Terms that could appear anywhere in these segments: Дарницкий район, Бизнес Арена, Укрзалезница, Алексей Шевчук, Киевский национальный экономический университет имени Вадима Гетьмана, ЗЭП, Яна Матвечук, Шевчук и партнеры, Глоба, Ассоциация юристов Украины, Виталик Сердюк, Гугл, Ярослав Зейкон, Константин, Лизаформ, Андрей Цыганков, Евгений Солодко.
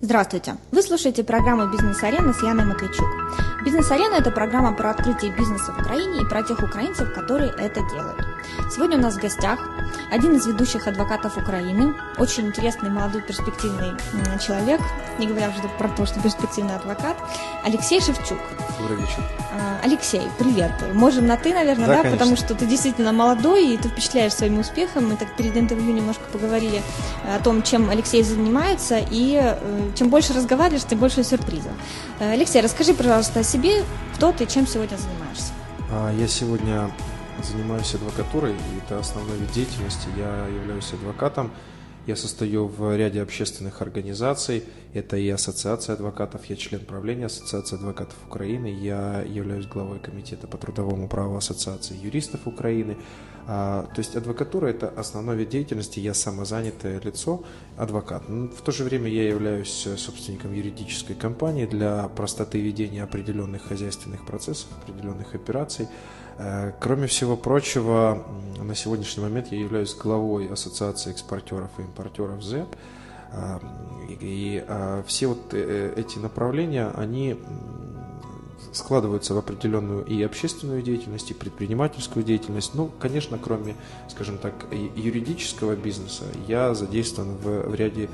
Здравствуйте! Вы слушаете программу «Бизнес Арена» с Яной Матвечук. «Бизнес Арена» – это программа про открытие бизнеса в Украине и про тех украинцев, которые это делают. Сегодня у нас в гостях один из ведущих адвокатов Украины, очень интересный, молодой, перспективный человек, не говоря уже про то, что перспективный адвокат, Алексей Шевчук. Добрый вечер. Алексей, привет. Можем на «ты», наверное, да? Потому что ты действительно молодой, и ты впечатляешь своим успехом. Мы так перед интервью немножко поговорили о том, чем Алексей занимается, и чем больше разговариваешь, тем больше сюрпризов. Алексей, расскажи, пожалуйста, о себе, кто ты, чем сегодня занимаешься. Я сегодня занимаюсь адвокатурой, и это основной вид деятельности. Я являюсь адвокатом, я состою в ряде общественных организаций, это и Ассоциация адвокатов, я член правления Ассоциации адвокатов Украины, я являюсь главой комитета по трудовому праву Ассоциации юристов Украины. То есть адвокатура – это основной вид деятельности, я самозанятое лицо, адвокат. В то же время я являюсь собственником юридической компании для простоты ведения определенных хозяйственных процессов, определенных операций. Кроме всего прочего, на сегодняшний момент я являюсь главой Ассоциации экспортеров и импортеров ЗЭП. И все вот эти направления, они складываются в определенную и общественную деятельность, и предпринимательскую деятельность. Ну, конечно, кроме, скажем так, юридического бизнеса, я задействован в ряде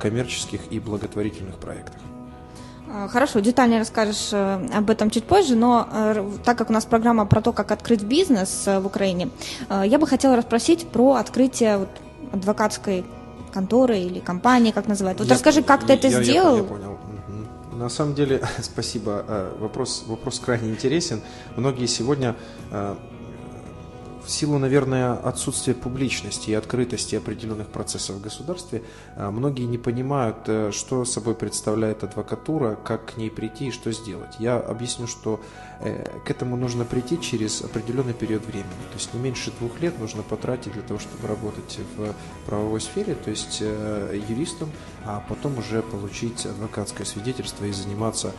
коммерческих и благотворительных проектов. Хорошо, детально расскажешь об этом чуть позже, но так как у нас программа про то, как открыть бизнес в Украине, я бы хотела расспросить про открытие вот адвокатской конторы или компании, как называют. Вот расскажи, как ты это сделал? Я понял. На самом деле, спасибо, вопрос крайне интересен. Многие сегодня в силу, наверное, отсутствия публичности и открытости определенных процессов в государстве, многие не понимают, что собой представляет адвокатура, как к ней прийти и что сделать. Я объясню, что к этому нужно прийти через определенный период времени. То есть не меньше 2 лет нужно потратить для того, чтобы работать в правовой сфере, то есть юристом, а потом уже получить адвокатское свидетельство и заниматься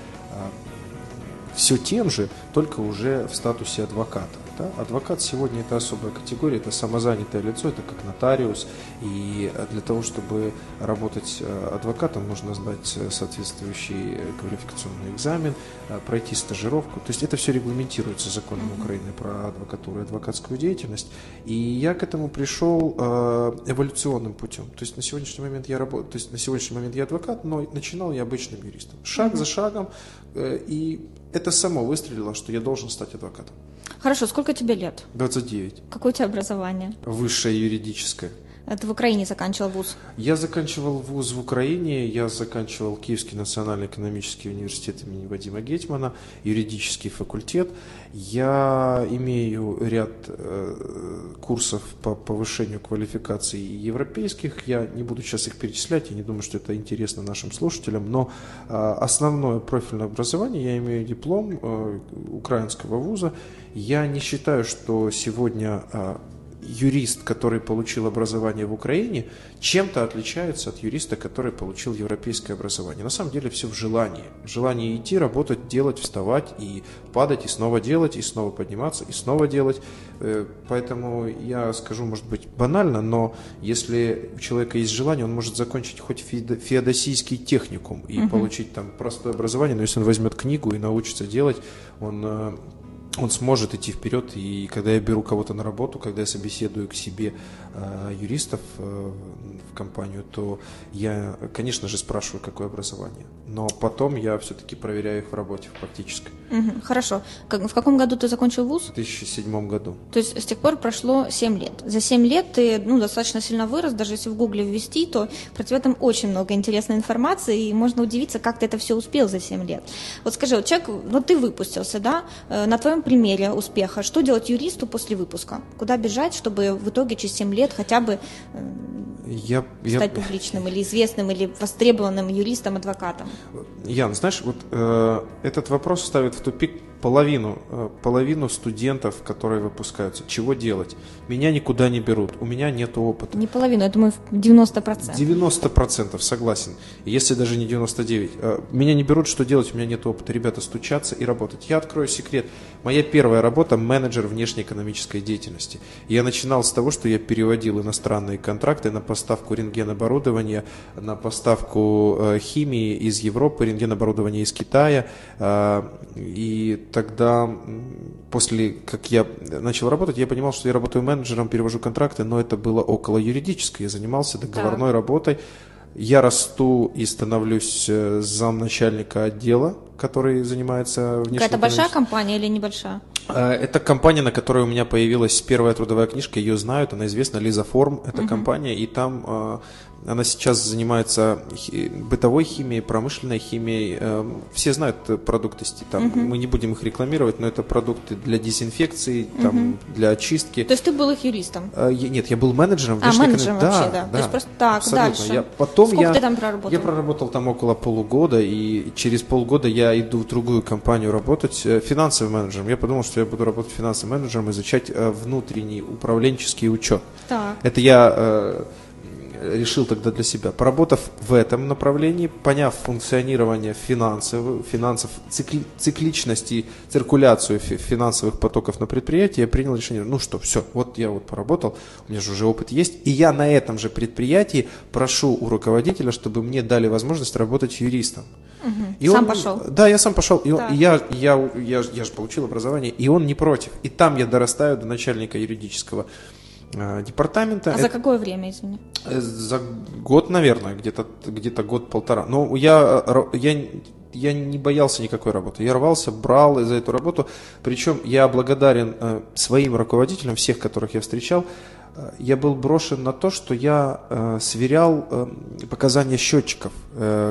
все тем же, только уже в статусе адвоката. Да? Адвокат сегодня это особая категория, это самозанятое лицо, это как нотариус, и для того, чтобы работать адвокатом, нужно сдать соответствующий квалификационный экзамен, пройти стажировку, то есть это все регламентируется законом Украины про адвокатуру и адвокатскую деятельность, и я к этому пришел эволюционным путем, то есть на сегодняшний момент я работаю, то есть на сегодняшний момент я адвокат, но начинал я обычным юристом, шаг за шагом, и это само выстрелило, что я должен стать адвокатом. Хорошо, сколько тебе лет? 29. Какое у тебя образование? Высшее юридическое. Ты в Украине заканчивал вуз? Я заканчивал вуз в Украине, я заканчивал Киевский национальный экономический университет имени Вадима Гетьмана, юридический факультет. Я имею ряд курсов по повышению квалификации европейских, я не буду сейчас их перечислять, я не думаю, что это интересно нашим слушателям, но основное профильное образование, я имею диплом украинского вуза, я не считаю, что сегодня юрист, который получил образование в Украине, чем-то отличается от юриста, который получил европейское образование. На самом деле все в желании. Желание идти, работать, делать, вставать и падать, и снова делать, и снова подниматься, и снова делать. Поэтому я скажу, может быть, банально, но если у человека есть желание, он может закончить хоть феодосийский техникум и получить там простое образование, но если он возьмет книгу и научится делать, он сможет идти вперед, и когда я беру кого-то на работу, когда я собеседую к себе юристов в компанию, то я, конечно же, спрашиваю, какое образование. Но потом я все-таки проверяю их в работе, в практической. Хорошо. В каком году ты закончил вуз? В 2007 году. То есть с тех пор прошло 7 лет. За 7 лет ты достаточно сильно вырос, даже если в Гугле ввести, то про тебя там очень много интересной информации, и можно удивиться, как ты это все успел за 7 лет. Вот скажи, вот человек, ты выпустился, да, на твоем примере успеха, что делать юристу после выпуска? Куда бежать, чтобы в итоге через 7 лет хотя бы стать публичным или известным, или востребованным юристом-адвокатом? Ян, знаешь, вот этот вопрос ставит в тупик половину студентов, которые выпускаются, чего делать? Меня никуда не берут, у меня нет опыта. Не половину, я думаю, 90%. 90%, согласен. Если даже не 99%. Меня не берут, что делать, у меня нет опыта. Ребята, стучатся и работать. Я открою секрет. Моя первая работа – менеджер внешнеэкономической деятельности. Я начинал с того, что я переводил иностранные контракты на поставку рентгеноборудования, на поставку химии из Европы, рентгеноборудования из Китая. И тогда, после как я начал работать, я понимал, что я работаю менеджером, перевожу контракты, но это было около юридическое. Я занимался договорной работой. Я расту и становлюсь замначальника отдела, который занимается внешней экономикой. Это большая компания или небольшая? Это компания, на которой у меня появилась первая трудовая книжка, ее знают, она известна, Лизаформ, это компания, и там она сейчас занимается бытовой химией, промышленной химией, все знают продукты, там, мы не будем их рекламировать, но это продукты для дезинфекции, там, для очистки. То есть ты был их юристом? Нет, я был менеджером. Менеджером вообще, да. То есть просто так, абсолютно. Дальше. Сколько ты там проработал? Я проработал там около полугода, и через полгода я иду в другую компанию работать финансовым менеджером. Я подумал, что я буду работать финансовым менеджером, изучать внутренний управленческий учет. Так. Это я решил тогда для себя. Поработав в этом направлении, поняв функционирование финансов, цикличность и циркуляцию финансовых потоков на предприятии, я принял решение, все, я поработал, у меня же уже опыт есть, и я на этом же предприятии прошу у руководителя, чтобы мне дали возможность работать юристом. И сам пошел? Да, я сам пошел. И я же получил образование, и он не против. И там я дорастаю до начальника юридического департамента. За какое время, извини? За год, наверное, где-то год-полтора. Но я не боялся никакой работы. Я рвался, брал за эту работу. Причем я благодарен своим руководителям, всех, которых я встречал. Я был брошен на то, что я сверял показания счетчиков,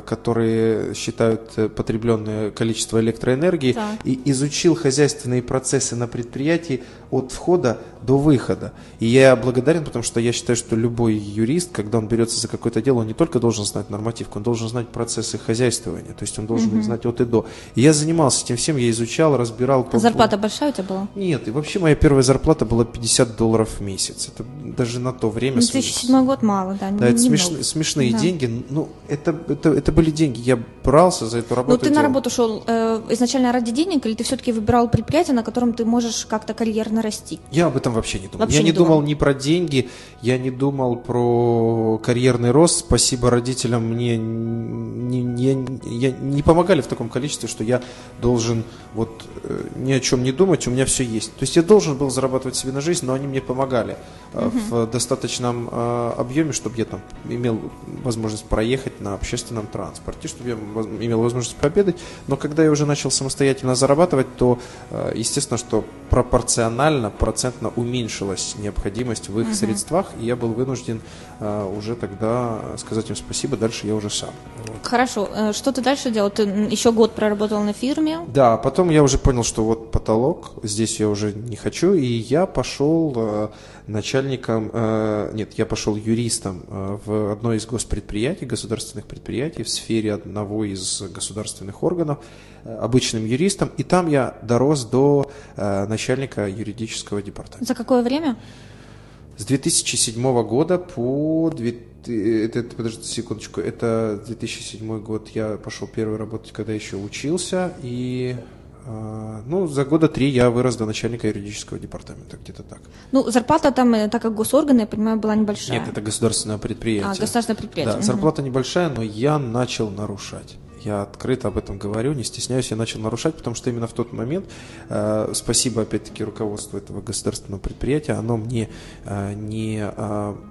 которые считают потребленное количество электроэнергии, и изучил хозяйственные процессы на предприятии от входа до выхода. И я благодарен, потому что я считаю, что любой юрист, когда он берется за какое-то дело, он не только должен знать нормативку, он должен знать процессы хозяйствования, то есть он должен знать от и до. И я занимался этим всем, я изучал, разбирал. Зарплата большая у тебя была? Нет, и вообще моя первая зарплата была $50 в месяц. Это даже на то время... 2007 год мало, да. Да, это смешные деньги. Это были деньги. Я брался за эту работу. Но ты на работу шел изначально ради денег, или ты все-таки выбирал предприятие, на котором ты можешь как-то карьерно расти? Я об этом вообще не думал. Я не думал ни про деньги, я не думал про карьерный рост. Спасибо родителям, мне не помогали в таком количестве, что я должен ни о чем не думать, у меня все есть. То есть я должен был зарабатывать себе на жизнь, но они мне помогали в достаточном объеме, чтобы я там имел возможность проехать на общественном транспорте, чтобы я имел возможность пообедать. Но когда я уже начал самостоятельно зарабатывать, то естественно, что пропорционально, процентно уменьшилась необходимость в их средствах, и я был вынужден уже тогда сказать им спасибо, дальше я уже сам. Хорошо, что ты дальше делал? Ты еще год проработал на фирме? Да, потом я уже понял, что потолок, здесь я уже не хочу, и я пошел юристом в одно из госпредприятий, государственных предприятий в сфере одного из государственных органов, обычным юристом, и там я дорос до начальника юридического департамента. За какое время? С 2007 года по... Подожди секундочку, это 2007 год, я пошел первый работать, когда еще учился, и... за года 3 я вырос до начальника юридического департамента, где-то так. Зарплата там, так как госорганы, я понимаю, была небольшая. Нет, это государственное предприятие. Государственное предприятие. Да, зарплата небольшая, но я начал нарушать. Я открыто об этом говорю, не стесняюсь, я начал нарушать, потому что именно в тот момент, спасибо опять-таки руководству этого государственного предприятия, оно мне не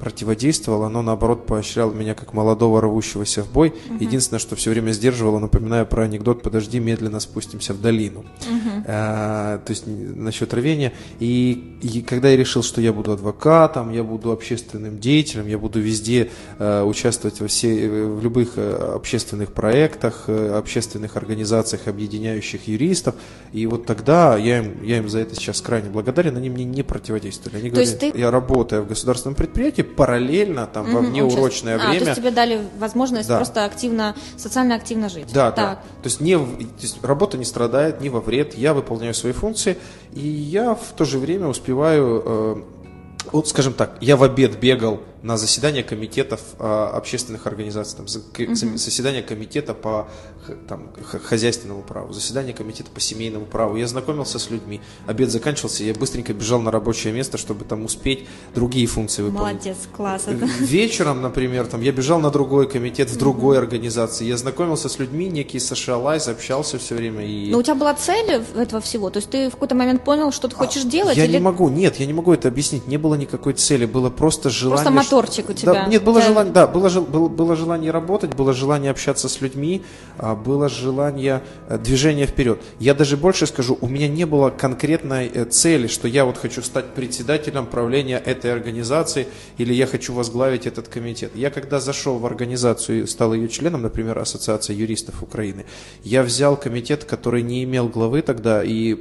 противодействовало, оно наоборот поощряло меня как молодого рвущегося в бой. Единственное, что все время сдерживало, напоминаю про анекдот «Подожди, медленно спустимся в долину». То есть насчет рвения. И когда я решил, что я буду адвокатом, я буду общественным деятелем, я буду везде участвовать в любых общественных проектах, разных общественных организациях, объединяющих юристов. И вот тогда я им за это сейчас крайне благодарен, они мне не противодействовали. Они говорят, я работаю в государственном предприятии, параллельно, там, во внеурочное время. То есть тебе дали возможность просто активно, социально активно жить. Да. То есть работа не страдает, не во вред, я выполняю свои функции, и я в то же время успеваю... Вот, скажем так, я в обед бегал на заседание комитетов общественных организаций, там, заседание комитета по хозяйственному праву, заседание комитета по семейному праву. Я знакомился с людьми, обед заканчивался, я быстренько бежал на рабочее место, чтобы там успеть другие функции выполнить. Молодец, класс. Вечером, например, я бежал на другой комитет в другой организации, я знакомился с людьми, некий socialize, общался все время. Но у тебя была цель этого всего? То есть ты в какой-то момент понял, что ты хочешь делать? Я не могу это объяснить, не было никакой цели, было просто желание... Просто у тебя. Да, нет, было желание, да, было желание работать, было желание общаться с людьми, было желание движения вперед. Я даже больше скажу, у меня не было конкретной цели, что я вот хочу стать председателем правления этой организации или я хочу возглавить этот комитет. Я когда зашел в организацию и стал ее членом, например, Ассоциация юристов Украины, я взял комитет, который не имел главы тогда и,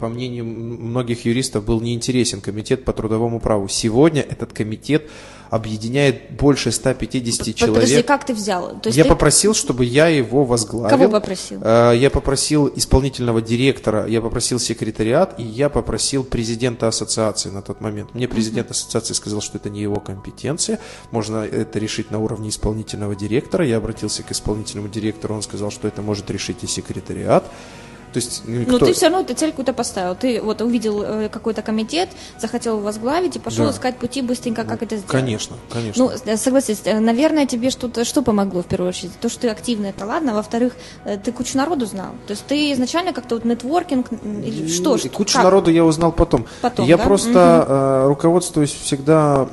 по мнению многих юристов, был неинтересен, комитет по трудовому праву. Сегодня этот комитет объединяет больше 150 человек. Подожди, как ты взял? То есть я попросил, чтобы я его возглавил. Кого попросил? Я попросил исполнительного директора, я попросил секретариат, и я попросил президента ассоциации на тот момент. Мне президент ассоциации сказал, что это не его компетенция, можно это решить на уровне исполнительного директора. Я обратился к исполнительному директору, он сказал, что это может решить и секретариат. То есть, но ты все равно эту цель какую-то поставил. Ты вот увидел какой-то комитет, захотел его возглавить и пошел искать пути быстренько, как это сделать. Конечно. Ну, согласись, наверное, тебе что помогло в первую очередь? То, что ты активный, это ладно. Во-вторых, ты кучу народу знал. То есть ты изначально как-то вот нетворкинг или что? Кучу народу я узнал потом. Я просто руководствуюсь всегда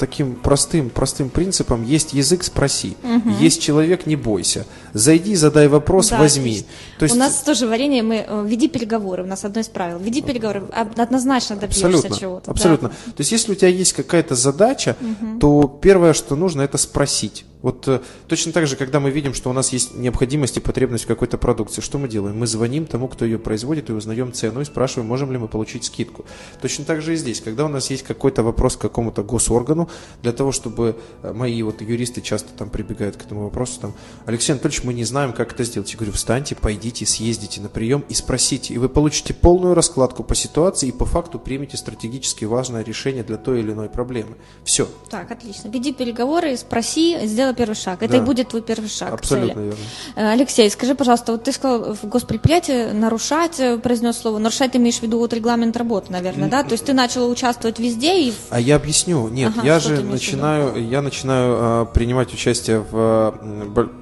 таким простым принципом. Есть язык — спроси. Есть человек — не бойся. Зайди, задай вопрос, возьми. То есть... У нас тоже варенье. Веди переговоры, у нас одно из правил. Веди переговоры, однозначно добьешься чего-то. Абсолютно. Да. То есть, если у тебя есть какая-то задача, то первое, что нужно, это спросить. Вот точно так же, когда мы видим, что у нас есть необходимость и потребность в какой-то продукции, что мы делаем? Мы звоним тому, кто ее производит, и узнаем цену, и спрашиваем, можем ли мы получить скидку. Точно так же и здесь. Когда у нас есть какой-то вопрос к какому-то госоргану, для того, чтобы мои вот юристы часто там прибегают к этому вопросу, там, Алексей Анатольевич, мы не знаем, как это сделать. Я говорю, встаньте, пойдите, съездите на прием и спросите, и вы получите полную раскладку по ситуации и по факту примете стратегически важное решение для той или иной проблемы. Все. Так, отлично. Веди переговоры, спроси, сделай первый шаг. Это и будет твой первый шаг. Абсолютно верно. Алексей, скажи, пожалуйста, вот ты сказал в госпредприятии нарушать, произнес слово, нарушать ты имеешь в виду вот регламент работы, наверное, да? То есть ты начал участвовать везде и... А я объясню. Нет, я же начинаю принимать участие в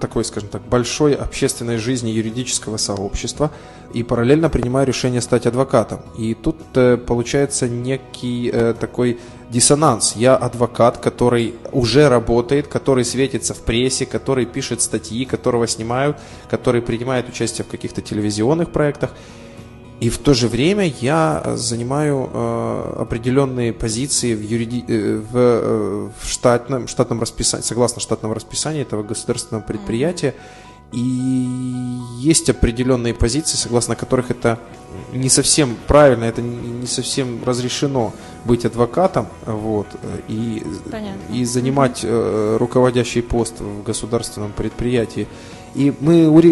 такой, скажем так, большой общественной жизни юридического сообщества и параллельно принимаю решение стать адвокатом. И тут получается некий такой диссонанс. Я адвокат, который уже работает, который светится в прессе, который пишет статьи, которого снимают, который принимает участие в каких-то телевизионных проектах. И в то же время я занимаю определенные позиции в штатном расписании, согласно штатному расписанию этого государственного предприятия. И есть определенные позиции, согласно которых это не совсем правильно, это не совсем разрешено быть адвокатом, вот, и занимать руководящий пост в государственном предприятии. И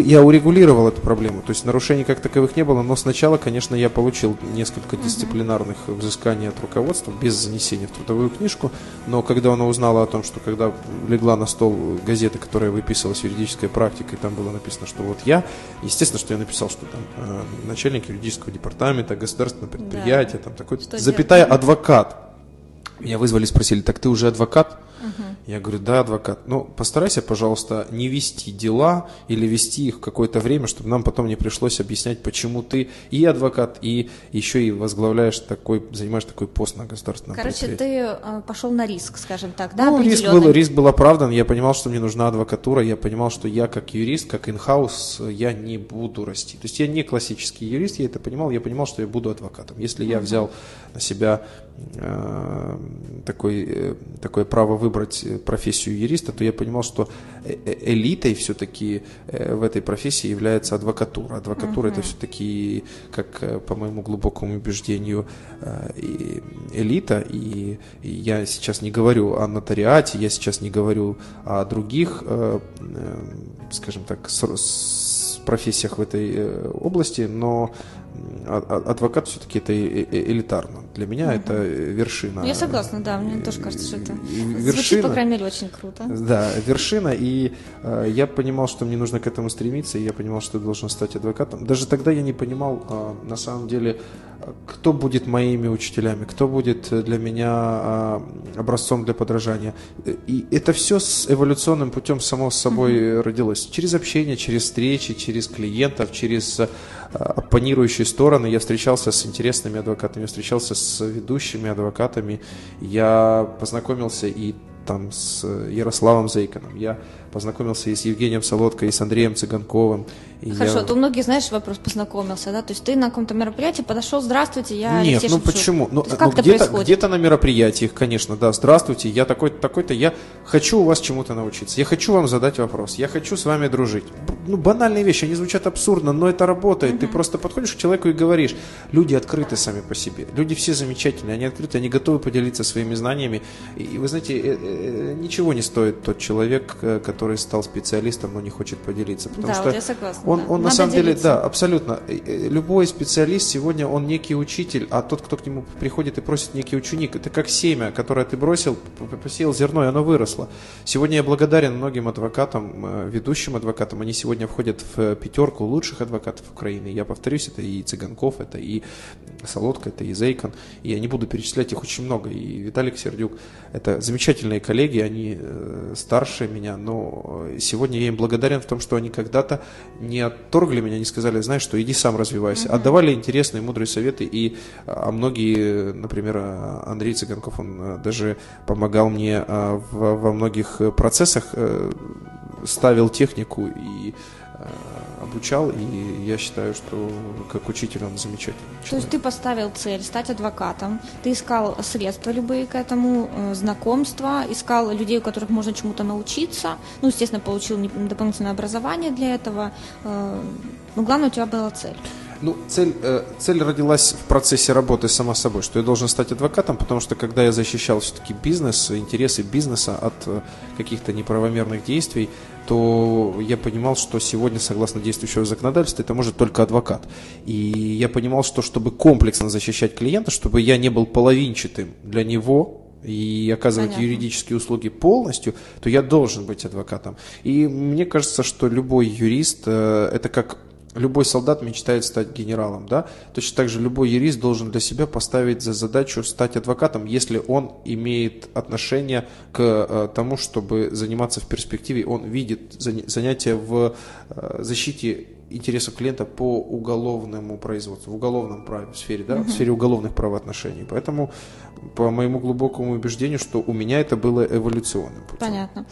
я урегулировал эту проблему, то есть нарушений как таковых не было, но сначала, конечно, я получил несколько дисциплинарных взысканий от руководства без занесения в трудовую книжку, но когда она узнала о том, что когда легла на стол газета, которая выписывалась юридической практикой, там было написано, что вот я, естественно, что я написал, что там начальник юридического департамента, государственного предприятия, там такой, запятая, адвокат. Меня вызвали и спросили, так ты уже адвокат? Я говорю, да, адвокат. Ну, постарайся, пожалуйста, не вести дела или вести их какое-то время, чтобы нам потом не пришлось объяснять, почему ты и адвокат, и еще и возглавляешь такой, занимаешь такой пост на государственном предприятии. Короче, ты пошел на риск, скажем так, да? Ну, риск был оправдан, я понимал, что мне нужна адвокатура, я понимал, что я как юрист, как инхаус, я не буду расти. То есть я не классический юрист, я это понимал, я понимал, что я буду адвокатом. Если я взял на себя такое право выбора, выбрать профессию юриста, то я понимал, что элитой все-таки в этой профессии является адвокатура. Адвокатура это все-таки, как по моему глубокому убеждению, элита. И я сейчас не говорю о нотариате, я сейчас не говорю о других, скажем так, профессиях в этой области, но адвокат все-таки это элитарно. Для меня это вершина. Я согласна, да, мне тоже кажется, что это вершина, звучит, по крайней мере, очень круто. Да, вершина, и я понимал, что мне нужно к этому стремиться, и я понимал, что я должен стать адвокатом. Даже тогда я не понимал, на самом деле, кто будет моими учителями, кто будет для меня образцом для подражания. И это все с эволюционным путем само собой родилось. Через общение, через встречи, через клиентов, через оппонирующие стороны. Я встречался с интересными адвокатами, я встречался с ведущими адвокатами, я познакомился и там с Ярославом Зейконом, я познакомился и с Евгением Солодко, и с Андреем Цыганковым. Хорошо, ты многие, знаешь, вопрос познакомился, да? То есть ты на каком-то мероприятии подошел, здравствуйте, я Алексей Шевчук. Нет, ну почему? Ну, как это происходит? Где-то на мероприятиях, конечно, да, здравствуйте, я такой-то, такой-то, я хочу у вас чему-то научиться, я хочу вам задать вопрос, я хочу с вами дружить. Ну, банальные вещи, они звучат абсурдно, но это работает. Ты просто подходишь к человеку и говоришь. Люди открыты сами по себе, люди все замечательные, они открыты, они готовы поделиться своими знаниями. И вы знаете, ничего не стоит тот человек, который стал специалистом, но не хочет поделиться. Потому что вот я согласна. Он на самом деле, да, абсолютно. Любой специалист сегодня, он некий учитель, а тот, кто к нему приходит и просит, некий ученик. Это как семя, которое ты бросил, посеял зерно, и оно выросло. Сегодня я благодарен многим адвокатам, ведущим адвокатам. Они сегодня входят в пятерку лучших адвокатов Украины. Я повторюсь, это и Цыганков, это и Солодко, это и Зейкон. И я не буду перечислять, их очень много. И Виталик Сердюк. Это замечательные коллеги, они старше меня, но сегодня я им благодарен в том, что они когда-то не отторгли меня, не сказали, знаешь что, иди сам развивайся, а давали интересные, мудрые советы, и многие, например, Андрей Цыганков, он даже помогал мне во многих процессах, ставил технику и обучал, и я считаю, что как учитель он замечательный человек. То есть ты поставил цель стать адвокатом, ты искал средства любые к этому, знакомства, искал людей, у которых можно чему-то научиться, ну, естественно, получил дополнительное образование для этого, но главное, у тебя была цель. Ну, цель родилась в процессе работы сама собой, что я должен стать адвокатом, потому что когда я защищал все-таки бизнес, интересы бизнеса от каких-то неправомерных действий, то я понимал, что сегодня, согласно действующего законодательства, это может только адвокат. И я понимал, что чтобы комплексно защищать клиента, чтобы я не был половинчатым для него, и оказывать юридические услуги полностью, то я должен быть адвокатом. И мне кажется, что любой юрист, это как любой солдат мечтает стать генералом, да? Точно так же любой юрист должен для себя поставить за задачу стать адвокатом, если он имеет отношение к тому, чтобы заниматься в перспективе, он видит занятия в защите интересов клиента по уголовному производству, в уголовном праве, в сфере, да, в сфере уголовных правоотношений. Поэтому, по моему глубокому убеждению, что у меня это было эволюционным путем. Понятно.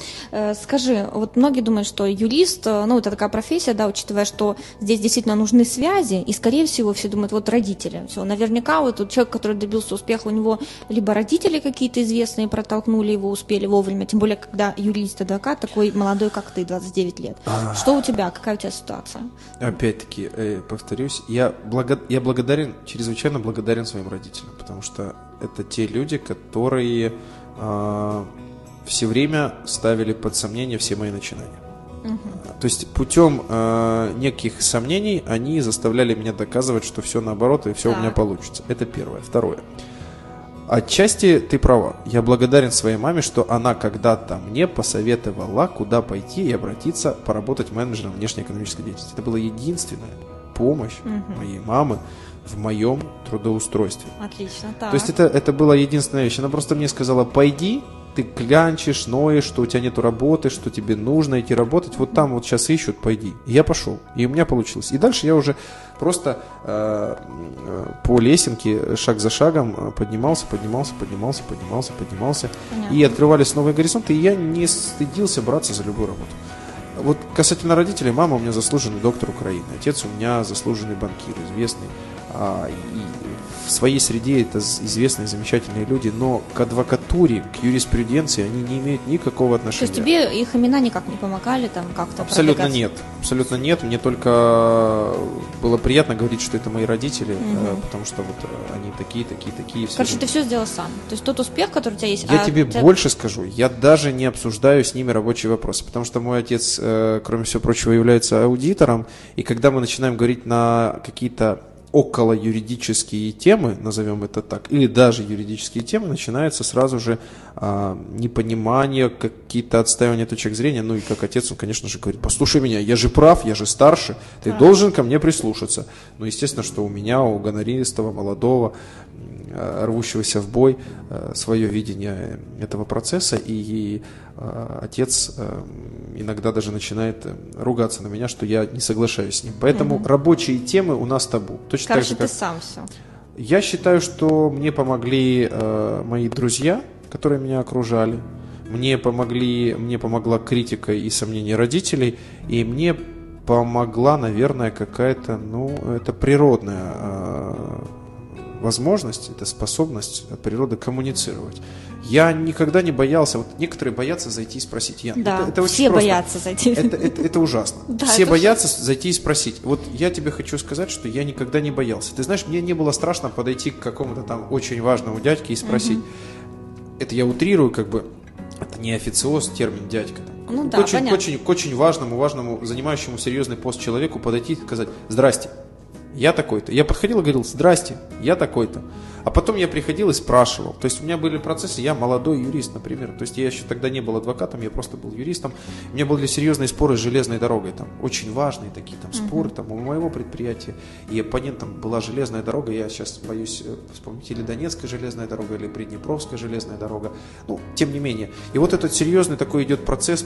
Скажи, вот многие думают, что юрист, ну, это такая профессия, да, учитывая, что здесь действительно нужны связи, и, скорее всего, все думают, вот родители, все, наверняка вот тот человек, который добился успеха, у него либо родители какие-то известные протолкнули его, успели вовремя, тем более, когда юрист, адвокат, такой молодой, как ты, 29 лет. Что у тебя, какая у тебя ситуация? Опять-таки, повторюсь, я благодарен, чрезвычайно благодарен своим родителям, потому что это те люди, которые все время ставили под сомнение все мои начинания. То есть путем неких сомнений они заставляли меня доказывать, что все наоборот и все у меня получится. Это первое. Второе. Отчасти ты права. Я благодарен своей маме, что она когда-то мне посоветовала, куда пойти и обратиться, поработать менеджером внешней экономической деятельности. Это была единственная помощь моей мамы в моем трудоустройстве. Отлично, так. То есть это была единственная вещь. Она просто мне сказала, пойди, ты клянчишь, ноешь, что у тебя нет работы, что тебе нужно идти работать, вот там вот сейчас ищут, пойди. И я пошел, и у меня получилось. И дальше я уже просто по лесенке, шаг за шагом поднимался. Понятно. И открывались новые горизонты, и я не стыдился браться за любую работу. Вот касательно родителей, мама у меня заслуженный доктор Украины, отец у меня заслуженный банкир, известный, и в своей среде это известные, замечательные люди, но к адвокатуре, к юриспруденции они не имеют никакого отношения. То есть тебе их имена никак не помогали там как-то? Абсолютно нет. Мне только было приятно говорить, что это мои родители, потому что вот они такие. Короче, ты все сделал сам. То есть тот успех, который у тебя есть... Я тебе больше скажу. Я даже не обсуждаю с ними рабочие вопросы, потому что мой отец, кроме всего прочего, является аудитором, и когда мы начинаем говорить на какие-то около юридические темы, назовем это так, или даже юридические темы, начинается сразу же непонимание, какие-то отстаивания точек зрения. Ну и как отец, он, конечно же, говорит: послушай меня, я же прав, я же старше, ты должен ко мне прислушаться. Ну, естественно, что у меня, у гонористого, молодого, рвущегося в бой, свое видение этого процесса, и отец иногда даже начинает ругаться на меня, что я не соглашаюсь с ним. Поэтому рабочие темы у нас табу. Точно так же, как... ты сам все. Я считаю, что мне помогли мои друзья, которые меня окружали, мне помогла критика и сомнения родителей, и мне помогла, наверное, какая-то, это природная возможность, это способность от природы коммуницировать. Я никогда не боялся, вот некоторые боятся зайти и спросить. Это ужасно. Все боятся зайти и спросить. Вот я тебе хочу сказать, что я никогда не боялся. Ты знаешь, мне не было страшно подойти к какому-то там очень важному дядьке и спросить. Это я утрирую, это не официоз термин дядька. К очень важному, занимающему серьезный пост человеку подойти и сказать: здрасте, я такой-то. Я подходил и говорил: здрасте, я такой-то. А потом я приходил и спрашивал. То есть у меня были процессы, я молодой юрист, например. То есть я еще тогда не был адвокатом, я просто был юристом. У меня были серьезные споры с железной дорогой. Там очень важные такие споры у моего предприятия. И оппонентом была железная дорога. Я сейчас боюсь вспомнить, или Донецкая железная дорога, или Приднепровская железная дорога. Тем не менее. И вот этот серьезный такой идет процесс.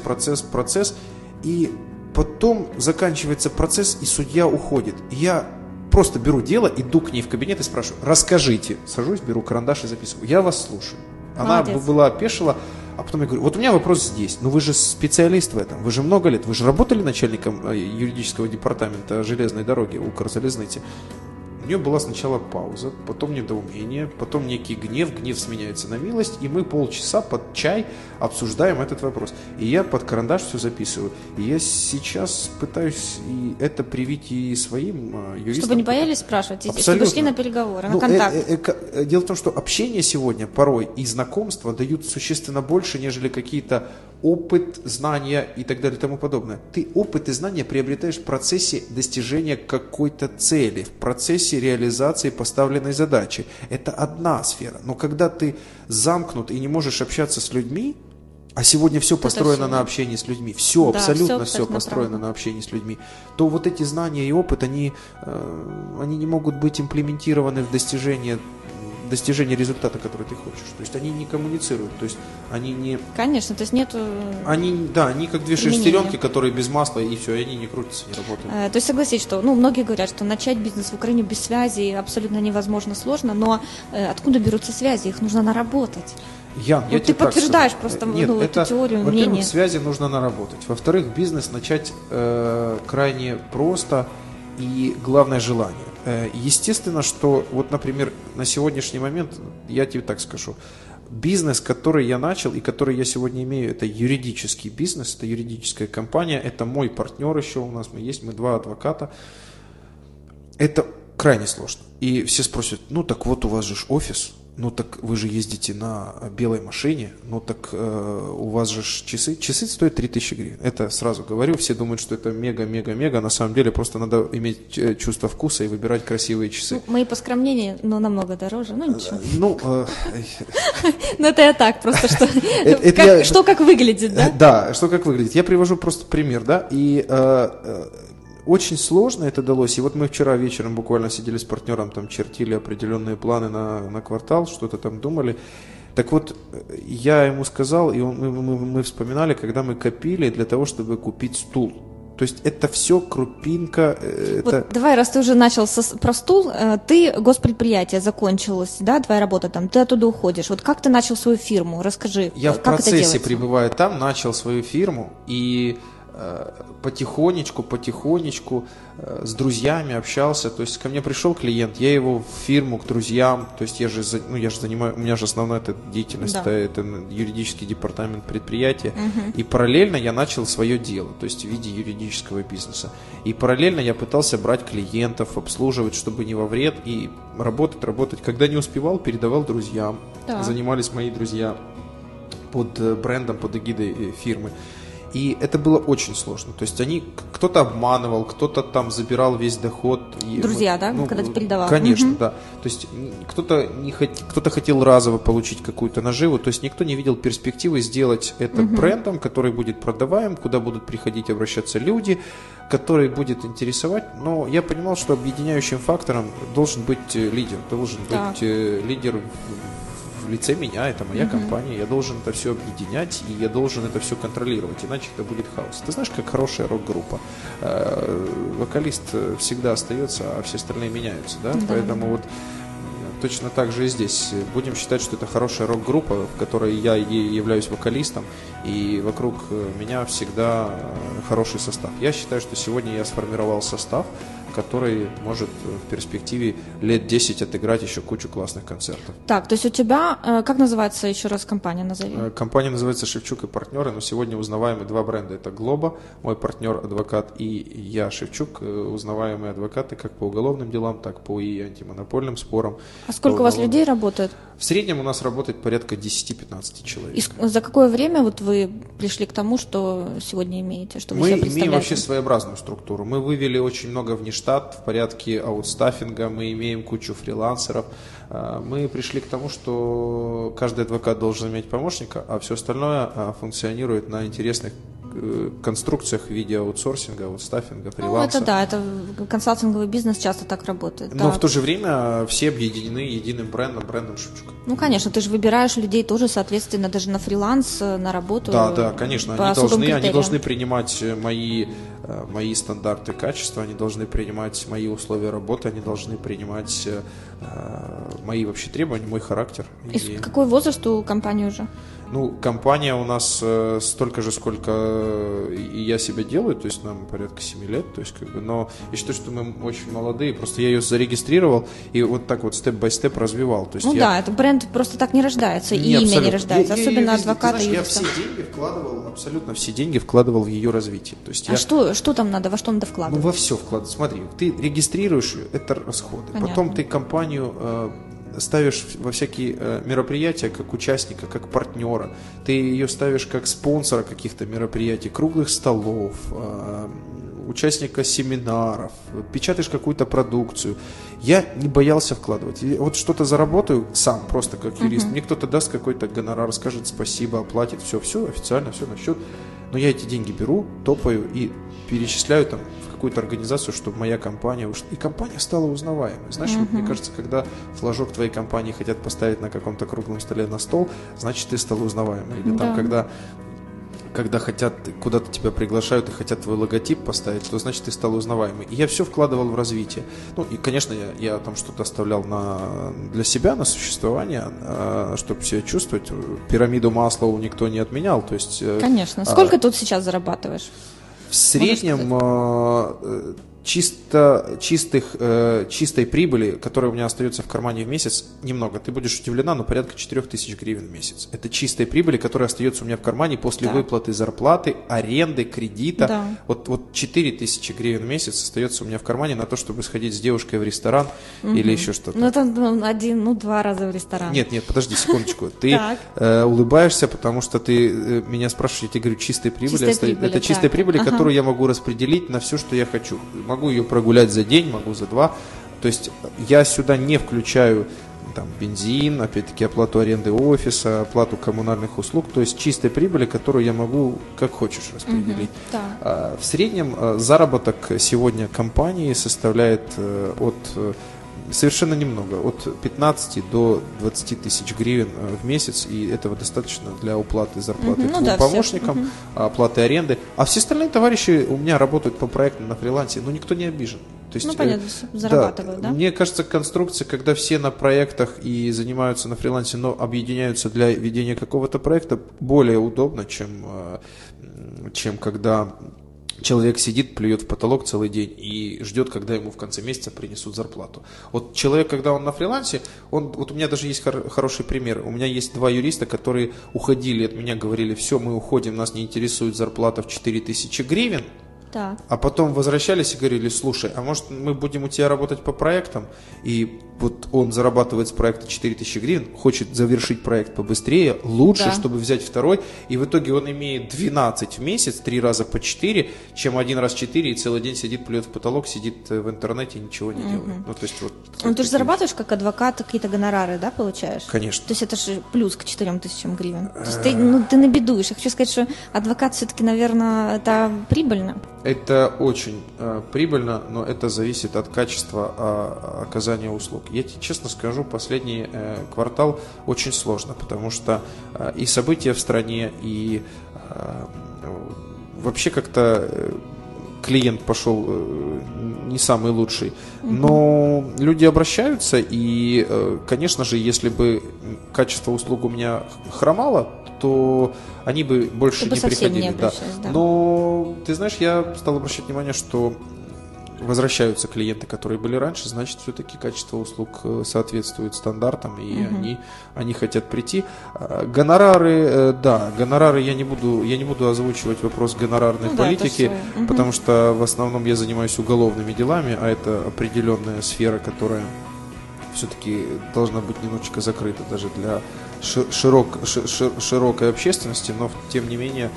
И потом заканчивается процесс, и судья уходит. И я... просто беру дело, иду к ней в кабинет и спрашиваю: расскажите. Сажусь, беру карандаш и записываю: я вас слушаю. Она была опешила, а потом я говорю: вот у меня вопрос здесь. Вы же специалист в этом, вы же много лет, вы же работали начальником юридического департамента железной дороги Укрзалезницы. У нее была сначала пауза, потом недоумение, потом некий гнев сменяется на милость, и мы полчаса под чай обсуждаем этот вопрос. И я под карандаш все записываю. И я сейчас пытаюсь это привить и своим юристам. Чтобы не боялись спрашивать, Абсолютно. Чтобы шли на переговоры, на контакт. Дело в том, что общение сегодня порой и знакомства дают существенно больше, нежели какие-то опыт, знания и так далее и тому подобное. Ты опыт и знания приобретаешь в процессе достижения какой-то цели, в процессе реализации поставленной задачи. Это одна сфера. Но когда ты замкнут и не можешь общаться с людьми, а сегодня все построено на общении с людьми, все построено на общении с людьми, то вот эти знания и опыт, они не могут быть имплементированы в достижение результата, который ты хочешь. То есть они не коммуницируют, то есть они не... Конечно, то есть нету... Они как две шестеренки, которые без масла, и все, и они не крутятся, не работают. То есть согласись, что, многие говорят, что начать бизнес в Украине без связей абсолютно невозможно, сложно, но откуда берутся связи? Их нужно наработать. Ты подтверждаешь эту теорию, мнение. Во-первых, связи нужно наработать. Во-вторых, бизнес начать крайне просто, и главное — желание. Естественно, что, например, на сегодняшний момент, я тебе так скажу, бизнес, который я начал и который я сегодня имею, это юридический бизнес, это юридическая компания, это мой партнер еще у нас, мы два адвоката. Это крайне сложно. И все спросят: у вас же офис, вы же ездите на белой машине, у вас же часы. Часы стоят 3000 гривен. Это сразу говорю, все думают, что это мега-мега-мега. На самом деле просто надо иметь чувство вкуса и выбирать красивые часы. Мои поскромнения, намного дороже, ничего. Это я так, просто что как выглядит, да? Да, что как выглядит. Я привожу просто пример, да, и... Очень сложно это далось, и мы вчера вечером буквально сидели с партнером, чертили определенные планы на квартал, что-то думали. Так вот, я ему сказал, и мы вспоминали, когда мы копили для того, чтобы купить стул. То есть это все крупинка. Давай, раз ты уже начал про стул, ты госпредприятие закончилось, да, твоя работа там, ты оттуда уходишь. Как ты начал свою фирму? Расскажи, как это делается? Я в процессе, пребывая там, начал свою фирму, и потихонечку с друзьями общался. То есть ко мне пришел клиент, я его в фирму, к друзьям. То есть я же занимаю, у меня же основная эта деятельность, да. это юридический департамент предприятия. Угу. И параллельно я начал свое дело, то есть в виде юридического бизнеса. И параллельно я пытался брать клиентов, обслуживать, чтобы не во вред, и работать. Когда не успевал, передавал друзьям. Да. Занимались мои друзья под брендом, под эгидой фирмы. И это было очень сложно. То есть они, кто-то обманывал, кто-то там забирал весь доход. Друзья, да? Ну, когда ты передавал. Конечно, да. То есть кто-то хотел разово получить какую-то наживу. То есть никто не видел перспективы сделать это брендом, который будет продаваем, куда будут приходить обращаться люди, который будет интересовать. Но я понимал, что объединяющим фактором должен быть лидер. Должен быть лидер в лице меня, это моя компания, я должен это все объединять, и я должен это все контролировать, иначе это будет хаос. Ты знаешь, как хорошая рок-группа. Вокалист всегда остается, а все остальные меняются, да? Поэтому вот точно так же и здесь. Будем считать, что это хорошая рок-группа, в которой я являюсь вокалистом, и вокруг меня всегда хороший состав. Я считаю, что сегодня я сформировал состав, который может в перспективе лет 10 отыграть еще кучу классных концертов. Так, то есть у тебя, как называется еще раз компания, назови? Компания называется «Шевчук и партнеры», но сегодня узнаваемые два бренда. Это «Глоба», мой партнер адвокат, и я, Шевчук, узнаваемые адвокаты как по уголовным делам, так по и антимонопольным спорам. А сколько у вас людей работает? В среднем у нас работает порядка 10-15 человек. И за какое время вот вы пришли к тому, что сегодня имеете? Что вы Мы имеем вообще своеобразную структуру. Мы вывели очень много внештат в порядке аутстаффинга, мы имеем кучу фрилансеров. Мы пришли к тому, что каждый адвокат должен иметь помощника, а все остальное функционирует на интересных конструкциях в виде аутсорсинга, аутстаффинга, фриланса. Ну, это да, это консалтинговый бизнес часто так работает. Но в то же время все объединены единым брендом, брендом Шевчук. Ну, конечно, ты же выбираешь людей тоже, соответственно, даже на фриланс, на работу. Да, да, конечно, они должны принимать мои стандарты качества, они должны принимать мои условия работы, они должны принимать мои вообще требования, мой характер. И какой возраст у компании уже? Ну, компания у нас столько же, сколько и я себя делаю, то есть нам порядка 7 лет, то есть но я считаю, что мы очень молодые, просто я ее зарегистрировал и вот так вот степ-бай-степ развивал. То есть это бренд просто так не рождается, и имя не рождается, особенно адвокаты. Я все деньги вкладывал, абсолютно все деньги вкладывал в ее развитие. То есть что там надо, во что надо вкладывать? Ну, во все вкладывать. Смотри, ты регистрируешь ее, это расходы. Понятно. Потом ты компанию ставишь во всякие мероприятия как участника, как партнера. Ты ее ставишь как спонсора каких-то мероприятий, круглых столов, участника семинаров, печатаешь какую-то продукцию. Я не боялся вкладывать. Я вот что-то заработаю сам, просто как юрист. Мне кто-то даст какой-то гонорар, скажет спасибо, оплатит, все, официально, все на счет. Но я эти деньги беру, топаю и перечисляю там в какую-то организацию, чтобы моя компания ушла. И компания стала узнаваемой. Знаешь, вот, мне кажется, когда флажок твоей компании хотят поставить на каком-то круглом столе на стол, значит, ты стал узнаваемой. Или там, когда хотят, куда-то тебя приглашают и хотят твой логотип поставить, то значит ты стал узнаваемый. И я все вкладывал в развитие. Ну и, конечно, я там что-то оставлял для себя, на существование, чтобы себя чувствовать. Пирамиду Маслоу никто не отменял. То есть, конечно. Сколько тут сейчас зарабатываешь? В среднем чистой прибыли, которая у меня остается в кармане в месяц, немного. Ты будешь удивлена, но порядка 4000 гривен в месяц. Это чистой прибыли, которая остается у меня в кармане после выплаты зарплаты, аренды, кредита. Да. Вот 4000 гривен в месяц остается у меня в кармане на то, чтобы сходить с девушкой в ресторан или еще что-то. Ну, это два раза в ресторан. Нет, подожди секундочку. Ты улыбаешься, потому что ты меня спрашиваешь, я тебе говорю, чистой прибыли. Это чистой прибыли, которую я могу распределить на все, что я хочу. Могу ее прогулять за день, могу за два. То есть я сюда не включаю там бензин, опять-таки оплату аренды офиса, оплату коммунальных услуг. То есть чистой прибыли, которую я могу как хочешь распределить. В среднем заработок сегодня компании составляет совершенно немного, от 15 до 20 тысяч гривен в месяц, и этого достаточно для уплаты зарплаты помощникам, оплаты аренды. А все остальные товарищи у меня работают по проектам на фрилансе, но никто не обижен. То есть, понятно, зарабатывают, да? Мне кажется, конструкция, когда все на проектах и занимаются на фрилансе, но объединяются для ведения какого-то проекта, более удобно, чем когда человек сидит, плюет в потолок целый день и ждет, когда ему в конце месяца принесут зарплату. Вот человек, когда он на фрилансе, вот у меня даже есть хороший пример. У меня есть два юриста, которые уходили от меня, говорили: все, мы уходим, нас не интересует зарплата в 4000 гривен. Да. А потом возвращались и говорили: слушай, а может мы будем у тебя работать по проектам? И вот он зарабатывает с проекта 4000 гривен, хочет завершить проект побыстрее, лучше, да, чтобы взять второй. И в итоге он имеет 12 в месяц, 3 раза по 4, чем 1 раз 4 и целый день сидит, плюет в потолок, сидит в интернете и ничего не делает. Ну, то есть, вот, ну, ты же зарабатываешь как адвокат какие-то гонорары, да, получаешь? Конечно. То есть это же плюс к 4000 гривен. То есть ты набедуешь. Я хочу сказать, что адвокат все-таки, наверное, это прибыльно. Это очень прибыльно, но это зависит от качества оказания услуг. Я тебе честно скажу, последний квартал очень сложно, потому что и события в стране, и вообще как-то клиент пошел не самый лучший. Но люди обращаются, и, конечно же, если бы качество услуг у меня хромало, то они бы больше не приходили. Да. Но ты знаешь, я стал обращать внимание, что возвращаются клиенты, которые были раньше, значит, все-таки качество услуг соответствует стандартам, и они хотят прийти. Гонорары, да, гонорары я не буду озвучивать вопрос гонорарной политики, потому что в основном я занимаюсь уголовными делами, а это определенная сфера, которая все-таки должна быть немножечко закрыта даже для широкой общественности, но тем не менее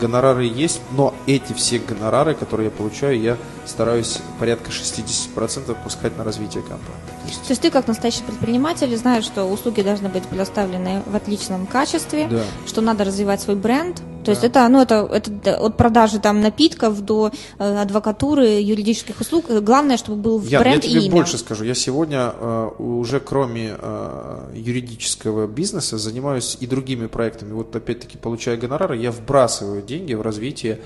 гонорары есть, но эти все гонорары, которые я получаю, я стараюсь порядка 60% пускать на развитие компании. То есть ты как настоящий предприниматель знаешь, что услуги должны быть предоставлены в отличном качестве, да, что надо развивать свой бренд. То есть это от продажи там напитков до адвокатуры, юридических услуг. Главное, чтобы был бренд и имя. Я тебе больше скажу. Я сегодня уже кроме юридического бизнеса занимаюсь и другими проектами. Вот опять-таки, получая гонорары, я вбрасываю деньги в развитие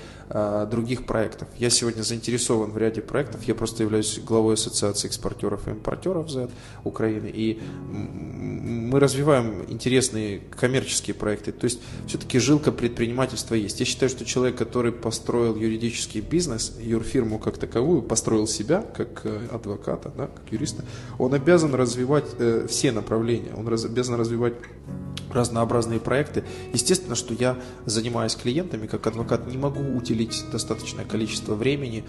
других проектов. Я сегодня заинтересован в ряде проектов. Я просто являюсь главой Ассоциации экспортеров и импортеров ЗЭП Украины. И мы развиваем интересные коммерческие проекты. То есть все-таки жилка предпринимателя есть. Я считаю, что человек, который построил юридический бизнес, юрфирму как таковую, построил себя как адвоката, да, как юриста, он обязан развивать все направления, он обязан развивать разнообразные проекты. Естественно, что я, занимаясь клиентами, как адвокат, не могу уделить достаточное количество времени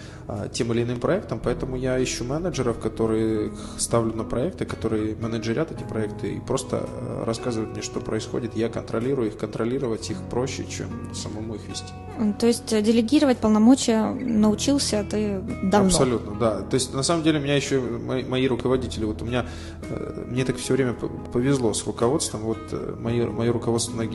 тем или иным проектам, поэтому я ищу менеджеров, которые ставлю на проекты, которые менеджерят эти проекты и просто рассказывают мне, что происходит. Я контролирую их, контролировать их проще, чем самому их вести. То есть делегировать полномочия научился ты давно? Абсолютно, да. То есть на самом деле меня еще мои руководители, вот у меня, мне так все время повезло с руководством, вот мое руководство на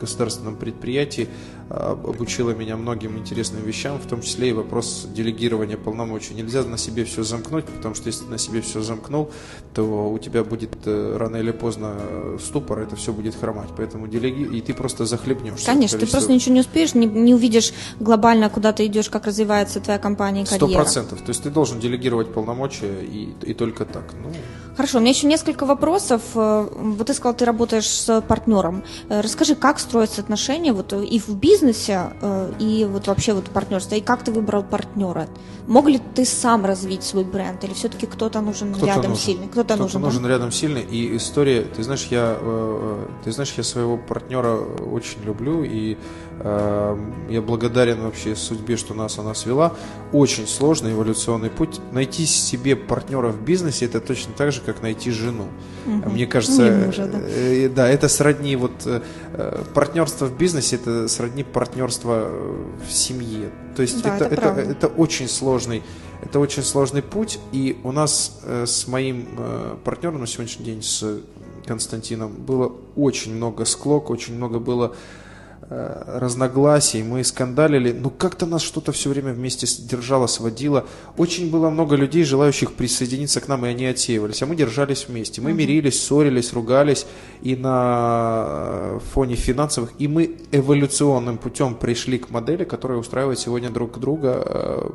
государственном предприятии обучило меня многим интересным вещам, в том числе и вопрос делегирования полномочий. Нельзя на себе все замкнуть, потому что если ты на себе все замкнул, то у тебя будет рано или поздно ступор, это все будет хромать. Поэтому и ты просто захлебнешься. Конечно, ты просто ничего не успеешь, не увидишь глобально, куда ты идешь, как развивается твоя компания и карьера. 100%. То есть ты должен делегировать полномочия и только так. Ну. Хорошо, у меня еще несколько вопросов. Вот ты сказал, ты работаешь с партнером. Расскажи, как строятся отношения вот и в бизнесе, и вот вообще вот партнерство, и как ты выбрал партнера? Мог ли ты сам развить свой бренд, или все-таки кто-то нужен рядом сильный? Кто-то нужен рядом сильный, и история, ты знаешь, я своего партнера очень люблю, и я благодарен вообще судьбе, что она свела. Очень сложный эволюционный путь. Найти себе партнера в бизнесе — это точно так же, как найти жену. Мне кажется, да, это сродни партнерство в бизнесе, это сродни партнерство в семье. То есть да, это очень сложный путь. И у нас с моим партнером на сегодняшний день, с Константином, было очень много склок, очень много было разногласий, мы скандалили, но как-то нас что-то все время вместе держало, сводило. Очень было много людей, желающих присоединиться к нам, и они отсеивались, а мы держались вместе. Мы мирились, ссорились, ругались, и на фоне финансовых, и мы эволюционным путем пришли к модели, которая устраивает сегодня друг друга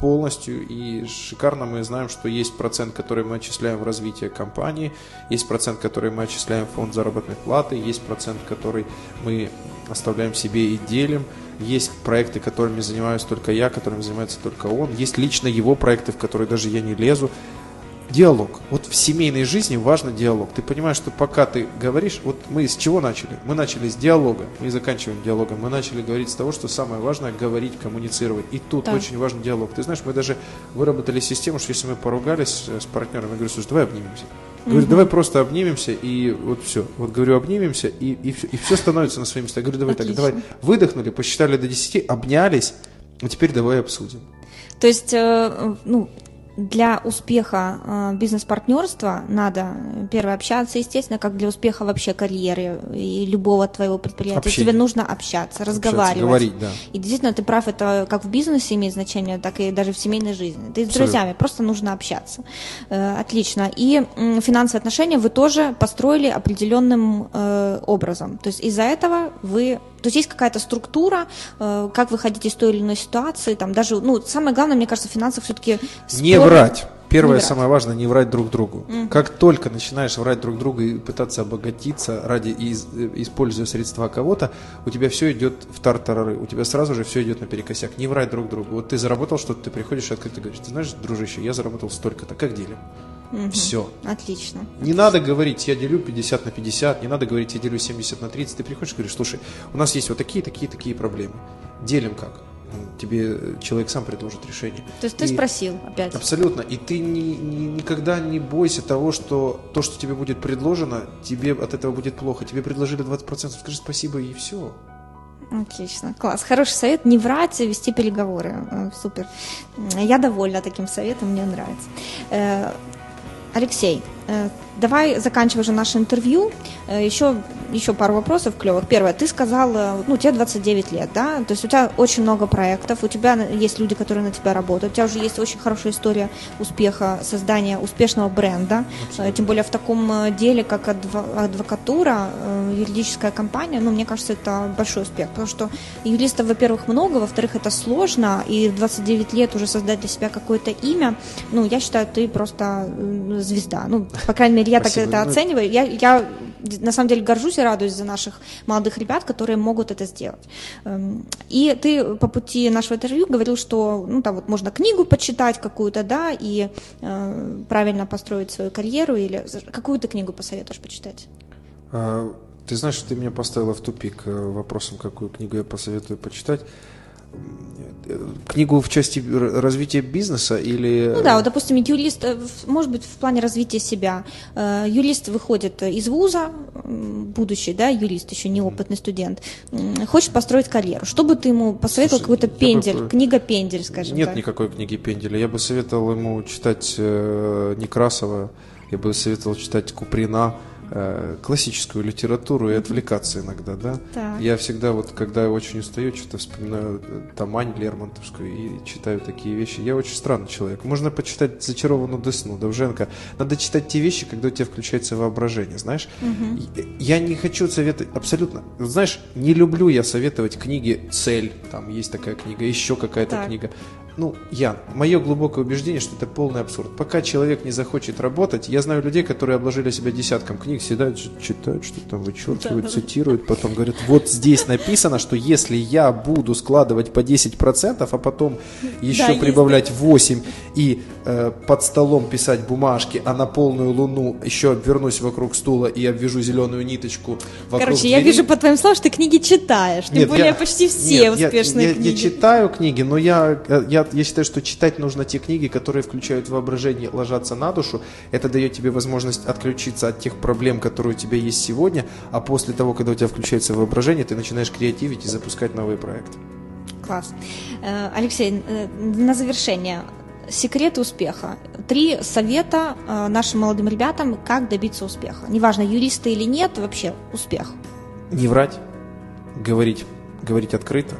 полностью и шикарно. Мы знаем, что есть процент, который мы отчисляем в развитие компании, есть процент, который мы отчисляем в фонд заработной платы, есть процент, который мы оставляем себе и делим. Есть проекты, которыми занимаюсь только я, которыми занимается только он. Есть лично его проекты, в которые даже я не лезу. Диалог. Вот в семейной жизни важен диалог. Ты понимаешь, что пока ты говоришь... Вот мы с чего начали? Мы начали с диалога. Мы заканчиваем диалогом. Мы начали говорить с того, что самое важное – говорить, коммуницировать. И тут очень важен диалог. Ты знаешь, мы даже выработали систему, что если мы поругались с партнером, я говорю, слушай, давай обнимемся. Говорю, давай просто обнимемся, и вот все. Вот говорю, обнимемся, и все становится на свои места. Я говорю, давай так, давай. Выдохнули, посчитали до 10, обнялись, а теперь давай обсудим. То есть, для успеха бизнес-партнерства надо, первое, общаться, естественно, как для успеха вообще карьеры и любого твоего предприятия. Тебе нужно общаться, разговаривать. Говорить, да. И действительно, ты прав, это как в бизнесе имеет значение, так и даже в семейной жизни. Ты с друзьями, просто нужно общаться. Отлично. И финансовые отношения вы тоже построили определенным образом. То есть из-за этого вы... То есть есть какая-то структура, как выходить из той или иной ситуации, там даже, самое главное, мне кажется, в финансах все-таки... Не врать. Первое, самое важное, не врать друг другу. Как только начинаешь врать друг другу и пытаться обогатиться ради используя средства кого-то, у тебя все идет в тартарары, у тебя сразу же все идет наперекосяк. Не врать друг другу. Вот ты заработал что-то, ты приходишь и открыто говоришь, ты знаешь, дружище, я заработал столько-то, как делим? Все. Отлично. Не надо говорить, я делю 50 на 50, не надо говорить, я делю 70 на 30. Ты приходишь и говоришь, слушай, у нас есть вот такие, такие, такие проблемы. Делим как? Тебе человек сам предложит решение. То есть ты спросил опять. Абсолютно. И ты никогда не бойся того, что то, что тебе будет предложено, тебе от этого будет плохо. Тебе предложили 20%, скажи спасибо и все. Отлично, класс, хороший совет, не врать, вести переговоры, супер. Я довольна таким советом, мне нравится. Алексей, давай заканчивай уже наше интервью. Еще пару вопросов клевых. Первое, ты сказал, тебе 29 лет, да? То есть у тебя очень много проектов, у тебя есть люди, которые на тебя работают, у тебя уже есть очень хорошая история успеха, создания успешного бренда. Абсолютно. Тем более в таком деле, как адвокатура, юридическая компания, мне кажется, это большой успех, потому что юристов, во-первых, много, во-вторых, это сложно, и в 29 лет уже создать для себя какое-то имя, я считаю, ты просто звезда, по крайней мере, я Спасибо. Так это оцениваю. Я на самом деле горжусь и радуюсь за наших молодых ребят, которые могут это сделать. И ты по пути нашего интервью говорил, что можно книгу почитать какую-то, да, и правильно построить свою карьеру. Или какую ты книгу посоветуешь почитать? Ты знаешь, ты меня поставила в тупик вопросом, какую книгу я посоветую почитать. Книгу в части развития бизнеса или... допустим, юрист, может быть, в плане развития себя. Юрист выходит из вуза, будущий, юрист, еще неопытный студент, хочет построить карьеру. Что бы ты ему посоветовал, какой-то пендель, книга пендель, скажем так? Нет никакой книги пенделя. Я бы советовал ему читать Некрасова, я бы советовал читать Куприна, классическую литературу и отвлекаться иногда, да? Так. Я всегда, когда очень устаю, что-то вспоминаю Тамань Лермонтовскую и читаю такие вещи. Я очень странный человек. Можно почитать «Зачарованную десну» Довженко. Надо читать те вещи, когда у тебя включается воображение, знаешь? Угу. Я не хочу советовать, абсолютно, не люблю я советовать книги «Цель», там есть такая книга, еще какая-то книга. Мое глубокое убеждение, что это полный абсурд. Пока человек не захочет работать, я знаю людей, которые обложили себя десятком книг, сидят, читают, что-то там вычеркивают, цитируют, потом говорят, вот здесь написано, что если я буду складывать по 10%, а потом еще прибавлять 8 и под столом писать бумажки, а на полную луну еще обвернусь вокруг стула и обвяжу зеленую ниточку вокруг двери. Я вижу по твоим словам, что ты книги читаешь, почти все успешные книги. Я читаю книги, но я считаю, что читать нужно те книги, которые включают воображение, ложатся на душу. Это дает тебе возможность отключиться от тех проблем, которые у тебя есть сегодня, а после того, когда у тебя включается воображение, ты начинаешь креативить и запускать новые проекты. Класс. Алексей, на завершение. Секреты успеха. 3 совета нашим молодым ребятам, как добиться успеха. Неважно, юристы или нет, вообще успех. Не врать, говорить открыто.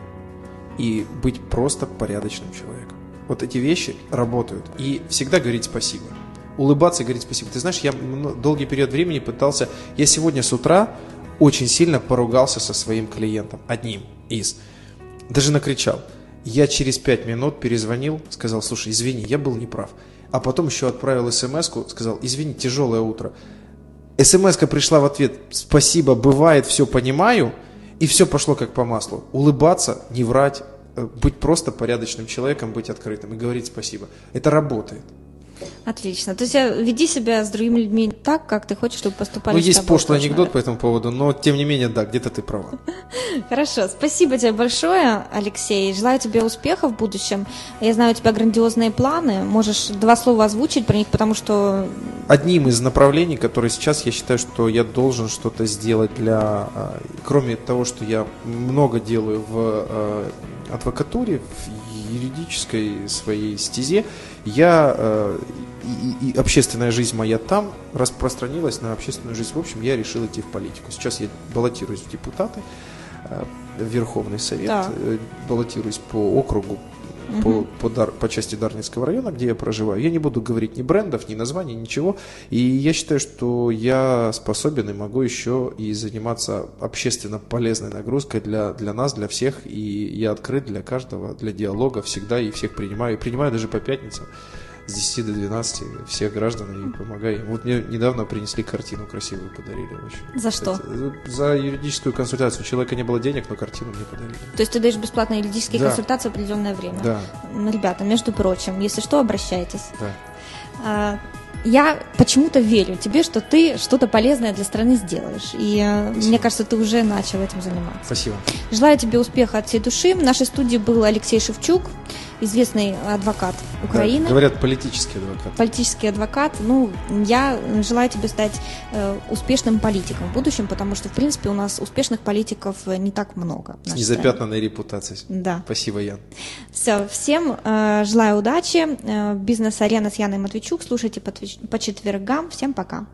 И быть просто порядочным человеком. Вот эти вещи работают. И всегда говорить спасибо. Улыбаться и говорить спасибо. Ты знаешь, я долгий период времени пытался... Я сегодня с утра очень сильно поругался со своим клиентом. Одним из. Даже накричал. Я через 5 минут перезвонил, сказал, слушай, извини, я был неправ. А потом еще отправил смс-ку, сказал, извини, тяжелое утро. Смс-ка пришла в ответ, спасибо, бывает, все понимаю. И все пошло как по маслу. Улыбаться, не врать, быть просто порядочным человеком, быть открытым и говорить спасибо. Это работает. Отлично. То есть веди себя с другими людьми так, как ты хочешь, чтобы поступали с тобой. Есть пошлый анекдот по этому поводу, но тем не менее, да, где-то ты права. Хорошо. Спасибо тебе большое, Алексей. Желаю тебе успехов в будущем. Я знаю, у тебя грандиозные планы. Можешь два слова озвучить про них, потому что... Одним из направлений, которые сейчас я считаю, что я должен что-то сделать для... Кроме того, что я много делаю в адвокатуре, в юридической своей стезе, и общественная жизнь моя там распространилась на общественную жизнь. В общем, я решил идти в политику. Сейчас я баллотируюсь в депутаты, в Верховный Совет, да. Баллотируюсь по округу, по части Дарницкого района, где я проживаю. Я не буду говорить ни брендов, ни названий, ничего. И я считаю, что я способен и могу еще и заниматься общественно полезной нагрузкой для нас, для всех. И я открыт для каждого, для диалога всегда, и всех принимаю. И принимаю даже по пятницам. С 10 до 12 всех граждан и помогаю. Вот мне недавно принесли картину красивую, подарили. Очень. За что? За юридическую консультацию. У человека не было денег, но картину мне подарили. То есть ты даешь бесплатные юридические консультации в определенное время? Да. Ребята, между прочим, если что, обращайтесь. Да. Я почему-то верю тебе, что ты что-то полезное для страны сделаешь. И спасибо. Мне кажется, ты уже начал этим заниматься. Спасибо. Желаю тебе успеха от всей души. В нашей студии был Алексей Шевчук, известный адвокат Украины. Да, говорят, политический адвокат. Политический адвокат. Ну, я желаю тебе стать успешным политиком в будущем, потому что, в принципе, у нас успешных политиков не так много. С незапятнанной репутацией. Да. Спасибо, Ян. Все, всем желаю удачи. Бизнес-арена с Яной Матвечук. Слушайте по четвергам. Всем пока.